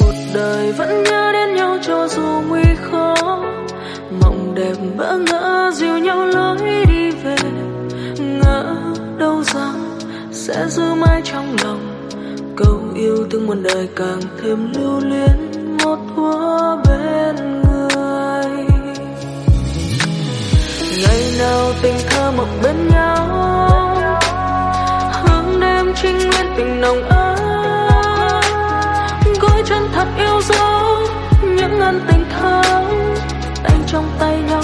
Một đời vẫn nhớ đến nhau cho dù nguy khó, mộng đẹp bỡ ngỡ dìu nhau lối đi về. Ngỡ đâu rằng sẽ giữ mãi trong lòng câu yêu thương, muôn đời càng thêm lưu luyến một thuở bên người. Ngày nào tình thơ mộng bên nhau, hướng đêm trinh nguyên tình nồng ấm. Gối chân thật yêu dấu những ân tình thắm, tay trong tay nhau